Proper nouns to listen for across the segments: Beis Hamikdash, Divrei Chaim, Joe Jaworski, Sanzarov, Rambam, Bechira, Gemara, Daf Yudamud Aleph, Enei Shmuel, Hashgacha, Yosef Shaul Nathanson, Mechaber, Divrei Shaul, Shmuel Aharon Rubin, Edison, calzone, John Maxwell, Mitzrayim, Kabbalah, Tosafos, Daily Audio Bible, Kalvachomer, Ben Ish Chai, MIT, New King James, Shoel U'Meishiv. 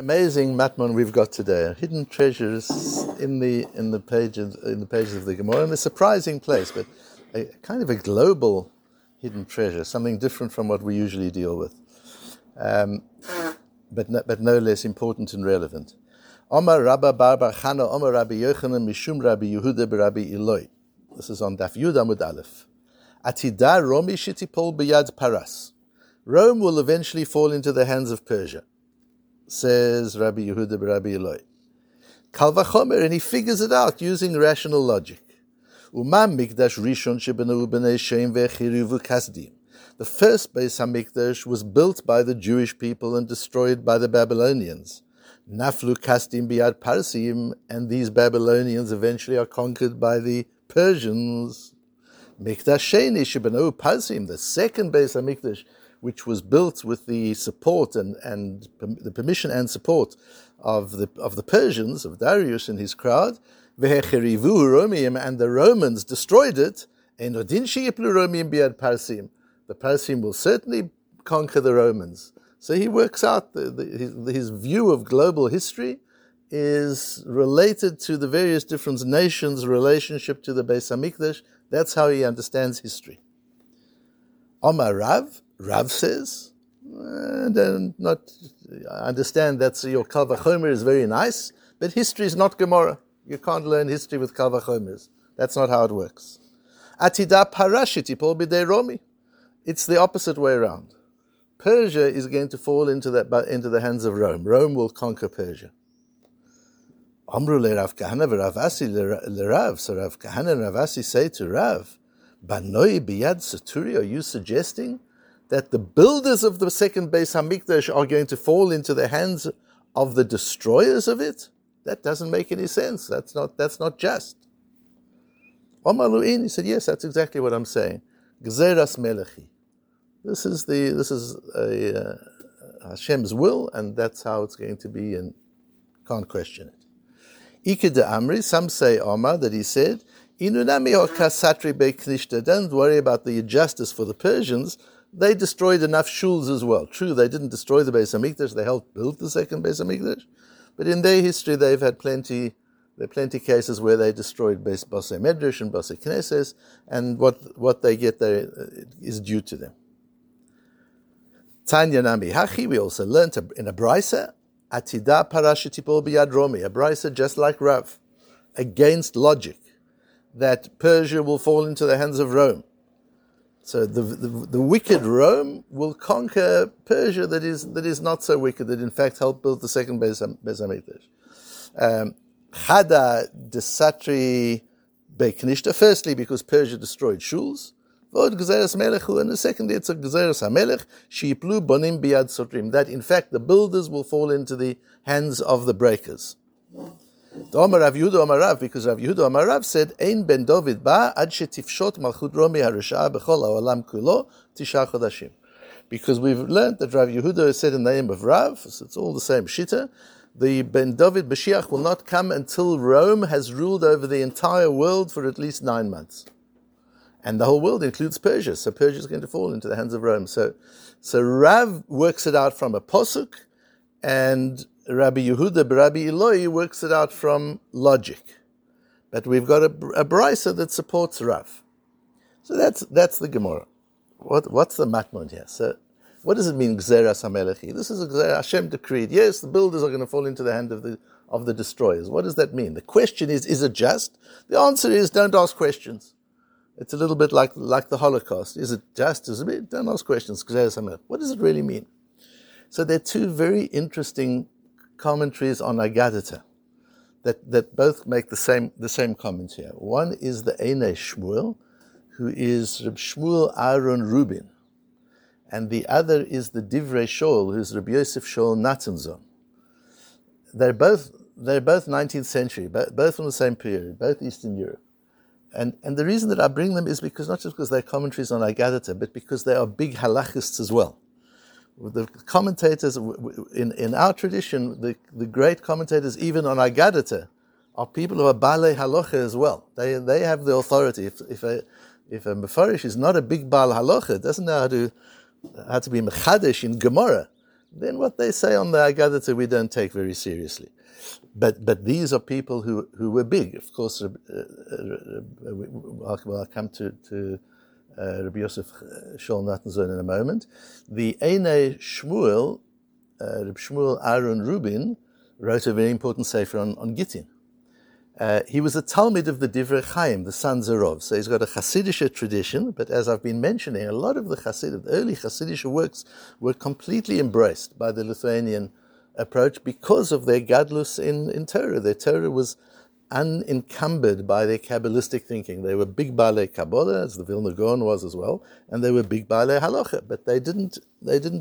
Amazing matmon we've got today. Hidden treasures in the pages of the Gemara, in a surprising place, but a kind of a global hidden treasure, something different from what we usually deal with, but no less important and relevant. Omar Rabba Barbar Chana Omar Rabbi Yochanan Mishum Rabbi Yehuda B'Rabbi Eloi. This is on Daf Yudamud Aleph. Atida Romi Shitipol B'Yad Paras. Rome will eventually fall into the hands of Persia, says Rabbi Yehuda B'Rabbi Eloi. Kalvachomer, and he figures it out using rational logic. The first Beis Hamikdash was built by the Jewish people and destroyed by the Babylonians. Naflu kasdim biyad Parsim, and these Babylonians eventually are conquered by the Persians. Mikdash sheni shebenu Parsim, the second Beis Hamikdash, which was built with the support and the permission and support of the Persians, of Darius and his crowd, vehecherivu Romiim, and the Romans destroyed it. Enodin sheyiplu Romiim biyad Parsim. The Parsim will certainly conquer the Romans. So he works out his view of global history is related to the various different nations' relationship to the Beis Hamikdash. That's how he understands history. Omar Rav. Rav says, I understand that your Kalvachomer is very nice, but history is not Gemara. You can't learn history with Kalvachomers. That's not how it works. Atida parashitipol bidei Romi. It's the opposite way around. Persia is going to fall into the hands of Rome. Rome will conquer Persia. Amru le Rav Kahana v'Rav Asi le Rav. So Rav Kahana and Rav Asi say to Rav, Banoi biyad Saturi, are you suggesting that the builders of the second Beis Hamikdash are going to fall into the hands of the destroyers of it? That doesn't make any sense. That's not just. Omar Lu'in, he said, yes, that's exactly what I'm saying. Gzeras Melechi. This is Hashem's will, and that's how it's going to be, and can't question it. Ike de Amri, some say, Omar, that he said, Inunami Kasatri Beknishta, don't worry about the injustice for the Persians. They destroyed enough shuls as well. True, they didn't destroy the Beis Hamikdash, they helped build the second Beis Hamikdash, but in their history they've had plenty cases where they destroyed Beis Basei Medrash and Basei Knesses, and what they get there is due to them. Tanya Nami Hachi, we also learned in a brisa, Atida parashitipol biyad Romi, a brisa just like Rav, against logic, that Persia will fall into the hands of Rome. So the wicked Rome will conquer Persia that is not so wicked, that in fact helped build the second Beis Hamikdash. Chada desatri beknishta, firstly because Persia destroyed shuls, vod gzeras melechu, and the second it's a gzeras hamelech sheyiplu bonim biyad sotrim, that in fact the builders will fall into the hands of the breakers. Omar Rav Yehuda Omar Rav, because Rav Yehuda Omar Rav said, Ein ben David ba ad shetifshot malchut Romi harishah bechol ha'olam kulo tisha chodashim. Because we've learned that Rav Yehuda said in the name of Rav, so it's all the same shita, the Ben David Mashiach will not come until Rome has ruled over the entire world for at least 9 months. And the whole world includes Persia, so Persia is going to fall into the hands of Rome. So Rav works it out from a posuk, and Rabbi Yehuda B'Rabbi Eloi works it out from logic. But we've got a brisa that supports Rav. So that's the Gemara. What's the matmon here? So what does it mean, Gzeras HaMelechi? This is a Gzeras Hashem decreed. Yes, the builders are going to fall into the hand of the destroyers. What does that mean? The question is it just? The answer is, don't ask questions. It's a little bit like the Holocaust. Is it just? Don't ask questions. Gzeras HaMelechi. What does it really mean? So there are two very interesting commentaries on Agadita that both make the same comment here. One is the Enei Shmuel, who is Reb Shmuel Aharon Rubin, and the other is the Divrei Shaul, who is Reb Yosef Shaul Nathanson. They're both 19th century, both from the same period, both Eastern Europe. And the reason that I bring them is because not just because they're commentaries on Agadita, but because they are big halachists as well. The commentators in our tradition, the great commentators even on Agadita, are people who are balei halacha as well. They have the authority. If a mefarish is not a big bal halacha, doesn't know how to be mechadesh in Gemara, then what they say on the Agadah we don't take very seriously. But these are people who were big. Of course, I'll come to Rabbi Yosef Shaul Nathanson in a moment. The Enei Shmuel, Rabbi Shmuel Aharon Rubin, wrote a very important sefer on Gittin. He was a Talmid of the Divrei Chaim, the Sanzarov. So he's got a Hasidic tradition, but as I've been mentioning, a lot of the early Hasidic works were completely embraced by the Lithuanian approach because of their gadlus in Torah. Their Torah was unencumbered by their Kabbalistic thinking. They were big Baalei Kabbalah, as the Vilna Gaon was as well, and they were big Baalei Halacha, but they didn't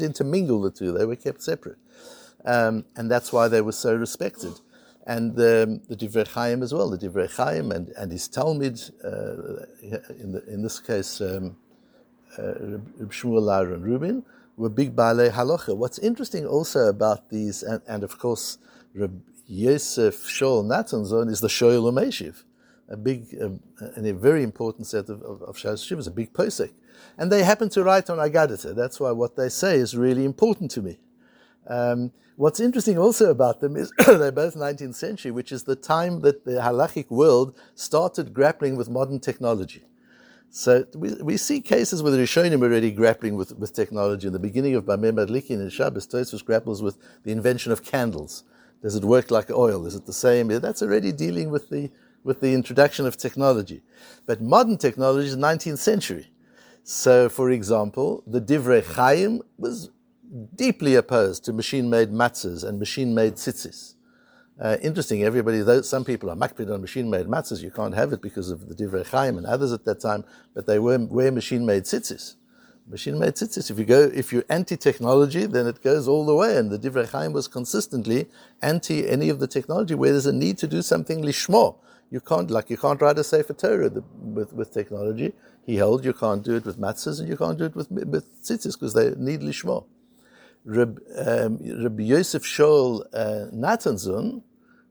intermingle the two. They were kept separate. And that's why they were so respected. And the Divrei Chaim as well, the Divrei Chaim and his Talmid, in this case, Reb Shmuel Aharon Rubin, were big Baalei Halacha. What's interesting also about these, and of course, Reb Yosef Shaul Nathanson is the Shoel U'Meishiv, a very important set of Shoel U'Meishivs, a big posek. And they happen to write on Agadah. That's why what they say is really important to me. What's interesting also about them is they're both 19th century, which is the time that the halachic world started grappling with modern technology. So we see cases where the Rishonim already grappling with technology. In the beginning of Bameh Madlikin in Shabbos, Tosafos grapples with the invention of candles. Does it work like oil? Is it the same? That's already dealing with the introduction of technology. But modern technology is 19th century. So, for example, the Divrei Chaim was deeply opposed to machine-made matzahs and machine-made tzitzis. Interesting, everybody, though some people are makpid on machine-made matzahs, you can't have it because of the Divrei Chaim and others at that time, but they were machine-made tzitzis. Machine-made tzitzis, if you're anti-technology, then it goes all the way, and the Divrei Chaim was consistently anti any of the technology where there's a need to do something lishmo. You can't write a sefer Torah with technology. He held you can't do it with matzahs and you can't do it with tzitzis because they need lishmo. Rabbi Yosef Shaul Nathanson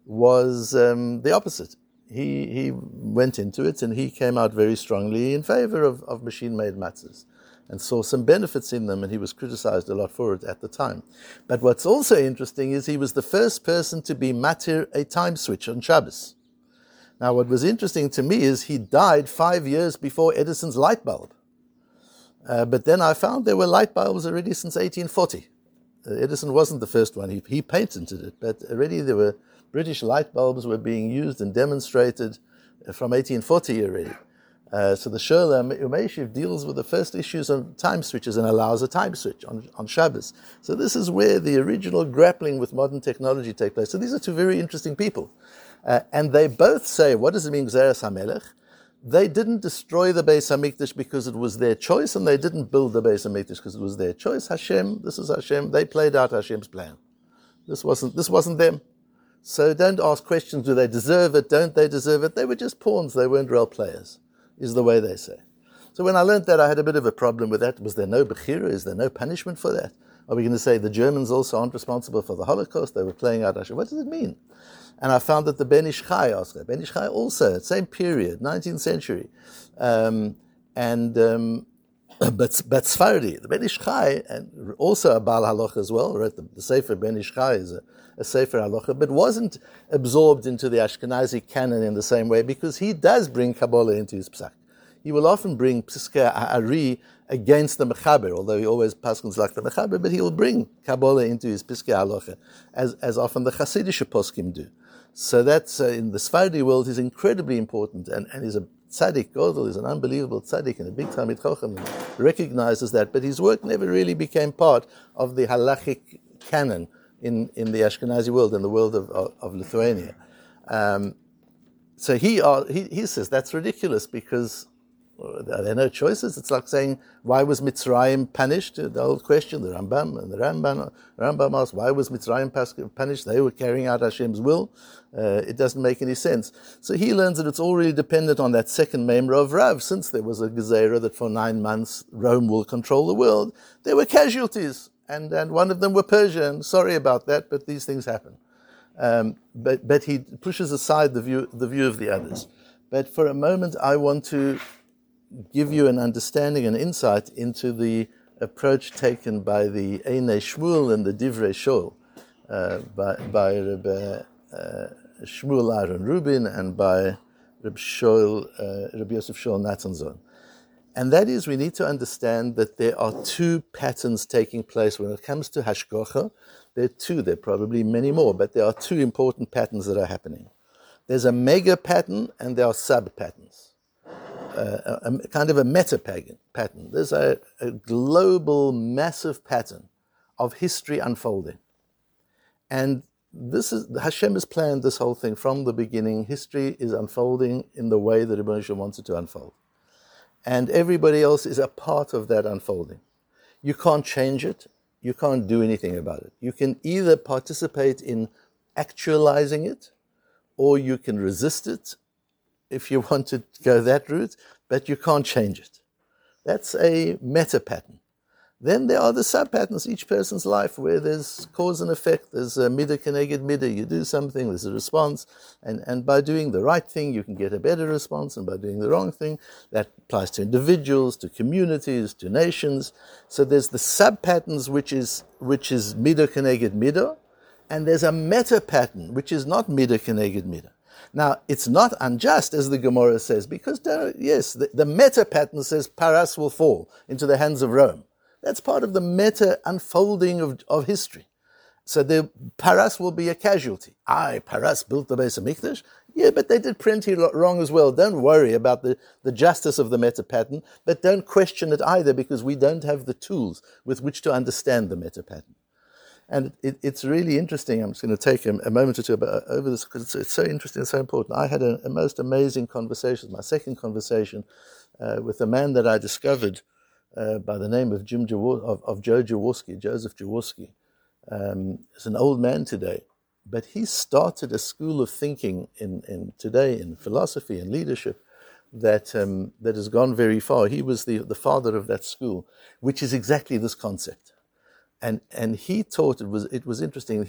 was the opposite. He went into it and he came out very strongly in favor of machine-made matzahs and saw some benefits in them, and he was criticized a lot for it at the time. But what's also interesting is he was the first person to be matir a time switch on Shabbos. Now what was interesting to me is he died 5 years before Edison's light bulb. But then I found there were light bulbs already since 1840. Edison wasn't the first one. He patented it, but already there were British light bulbs were being used and demonstrated from 1840 already. So the Shoel U'Meishiv deals with the first issues on time switches and allows a time switch on Shabbos. So this is where the original grappling with modern technology takes place. So these are two very interesting people. And they both say, what does it mean, Gzeras HaMelech? They didn't destroy the Beis Hamikdash because it was their choice, and they didn't build the Beis Hamikdash because it was their choice. Hashem, this is Hashem. They played out Hashem's plan. This wasn't them. So don't ask questions, do they deserve it, don't they deserve it? They were just pawns, they weren't real players, is the way they say. So when I learned that, I had a bit of a problem with that. Was there no Bechira? Is there no punishment for that? Are we going to say the Germans also aren't responsible for the Holocaust? They were playing out Hashem. What does it mean? And I found that the Ben Ish Chai asked that. Ben Ish Chai also, same period, 19th century. But Sfardi, the Ben Ish Chai, and also a Baal Halacha as well, right? The Sefer Ben Ish Chai is a Sefer Halacha, but wasn't absorbed into the Ashkenazi canon in the same way because he does bring Kabbalah into his Psach. He will often bring Piskei Haari against the Mechaber, although he always paskins like the Mechaber, but he will bring Kabbalah into his Piskei Halacha, as often the Hasidic poskim do. So that's, in the Sephardi world, is incredibly important, and he's a tzaddik, Godel is an unbelievable tzaddik, and a big Talmid Chacham recognizes that, but his work never really became part of the halachic canon in the Ashkenazi world, in the world of Lithuania. So he says that's ridiculous because are there no choices? It's like saying, why was Mitzrayim punished? The old question, the Rambam and the Rambam asked, why was Mitzrayim punished? They were carrying out Hashem's will. It doesn't make any sense. So he learns that it's all really dependent on that second memra of Rav. Since there was a gezerah that for 9 months Rome will control the world, there were casualties, and one of them were Persia. And sorry about that, but these things happen. But he pushes aside the view of the others. But for a moment, I want to give you an understanding and insight into the approach taken by the Enei Shmuel and the Divrei Shaul, by Rebbe Shmuel Aharon Rubin and by Rebbe Yosef Shaul Nathanson. And that is, we need to understand that there are two patterns taking place when it comes to Hashgacha. There are two, there are probably many more, but there are two important patterns that are happening. There's a mega pattern and there are sub-patterns, a kind of a meta-pattern. There's a global, massive pattern of history unfolding. And this is, Hashem has planned this whole thing from the beginning. History is unfolding in the way that Rebbe Moshe wants it to unfold. And everybody else is a part of that unfolding. You can't change it. You can't do anything about it. You can either participate in actualizing it, or you can resist it if you want to go that route, but you can't change it. That's a meta pattern. Then there are the sub-patterns, each person's life, where there's cause and effect, there's a midah keneged midah, you do something, there's a response, and by doing the right thing, you can get a better response, and by doing the wrong thing, that applies to individuals, to communities, to nations. So there's the sub-patterns, which is midah keneged midah, and there's a meta-pattern, which is not midah keneged midah. Now, it's not unjust, as the Gemara says, because, the meta-pattern says Paras will fall into the hands of Rome. That's part of the meta unfolding of history. So the Paras will be a casualty. Paras built the Beis Hamikdash. Yeah, but they did plenty wrong as well. Don't worry about the justice of the meta pattern, but don't question it either, because we don't have the tools with which to understand the meta pattern. And it's really interesting. I'm just going to take a moment or two over this, because it's so interesting and so important. I had a most amazing conversation, my second conversation, with a man that I discovered by the name of Joe Jaworski, Joseph Jaworski. He's an old man today, but he started a school of thinking in philosophy and leadership that has gone very far. He was the father of that school, which is exactly this concept. And he taught, it was interesting.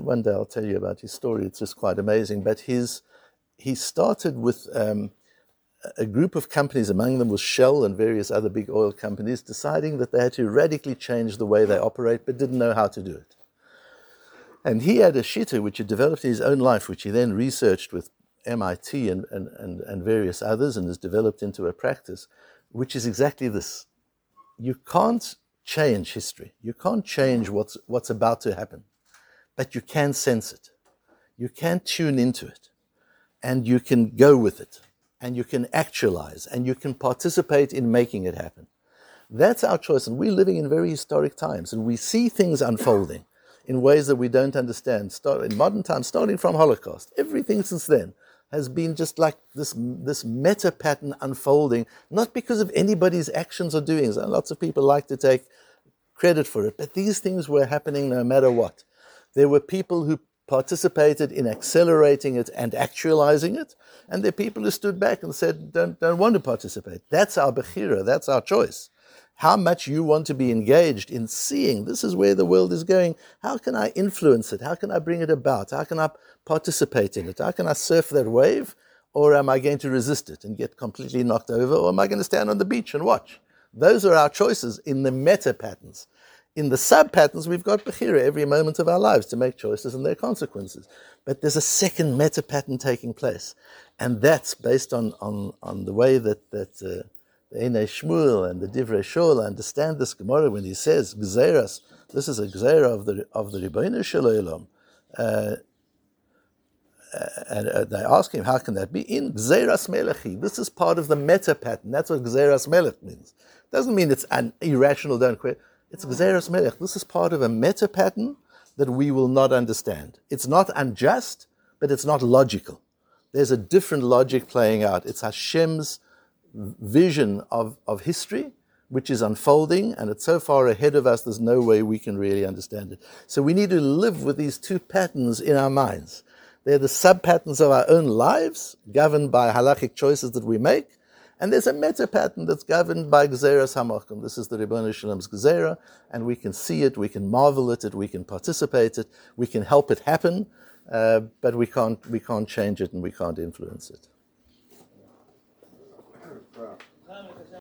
One day I'll tell you about his story. It's just quite amazing. But he started with a group of companies, among them was Shell and various other big oil companies, deciding that they had to radically change the way they operate, but didn't know how to do it. And he had a shitta which he developed in his own life, which he then researched with MIT and various others, and has developed into a practice, which is exactly this. You can't change history. You can't change what's about to happen, but you can sense it. You can tune into it, and you can go with it. And you can actualize, and you can participate in making it happen. That's our choice, and we're living in very historic times, and we see things unfolding in ways that we don't understand. In modern times, starting from Holocaust, everything since then has been just like this meta pattern unfolding, not because of anybody's actions or doings. Lots of people like to take credit for it, but these things were happening no matter what. There were people who participated in accelerating it and actualizing it, and there are people who stood back and said, don't want to participate. That's our bechira, that's our choice. How much you want to be engaged in seeing, this is where the world is going, how can I influence it, how can I bring it about, how can I participate in it, how can I surf that wave, or am I going to resist it and get completely knocked over, or am I going to stand on the beach and watch? Those are our choices in the meta patterns. In the sub-patterns, we've got bechira every moment of our lives to make choices and their consequences. But there's a second meta-pattern taking place. And that's based on the way that the Enei Shmuel and the Divrei Shaul understand this Gemara when he says, Gzeras, this is a Gzera of the Ribono Shel Olam. And they ask him, how can that be? In Gzeras Melechi. This is part of the meta-pattern. That's what Gzeras Melech means. It doesn't mean it's an irrational, don't question. It's Gzeras Melech. This is part of a meta pattern that we will not understand. It's not unjust, but it's not logical. There's a different logic playing out. It's Hashem's vision of history, which is unfolding, and it's so far ahead of us, there's no way we can really understand it. So we need to live with these two patterns in our minds. They're the sub-patterns of our own lives, governed by halachic choices that we make. And there's a meta pattern that's governed by Gzeras Hamakom. This is the Ribono Shel Olam's Gzera, and we can see it, we can marvel at it, we can participate it, we can help it happen, but we can't change it and we can't influence it.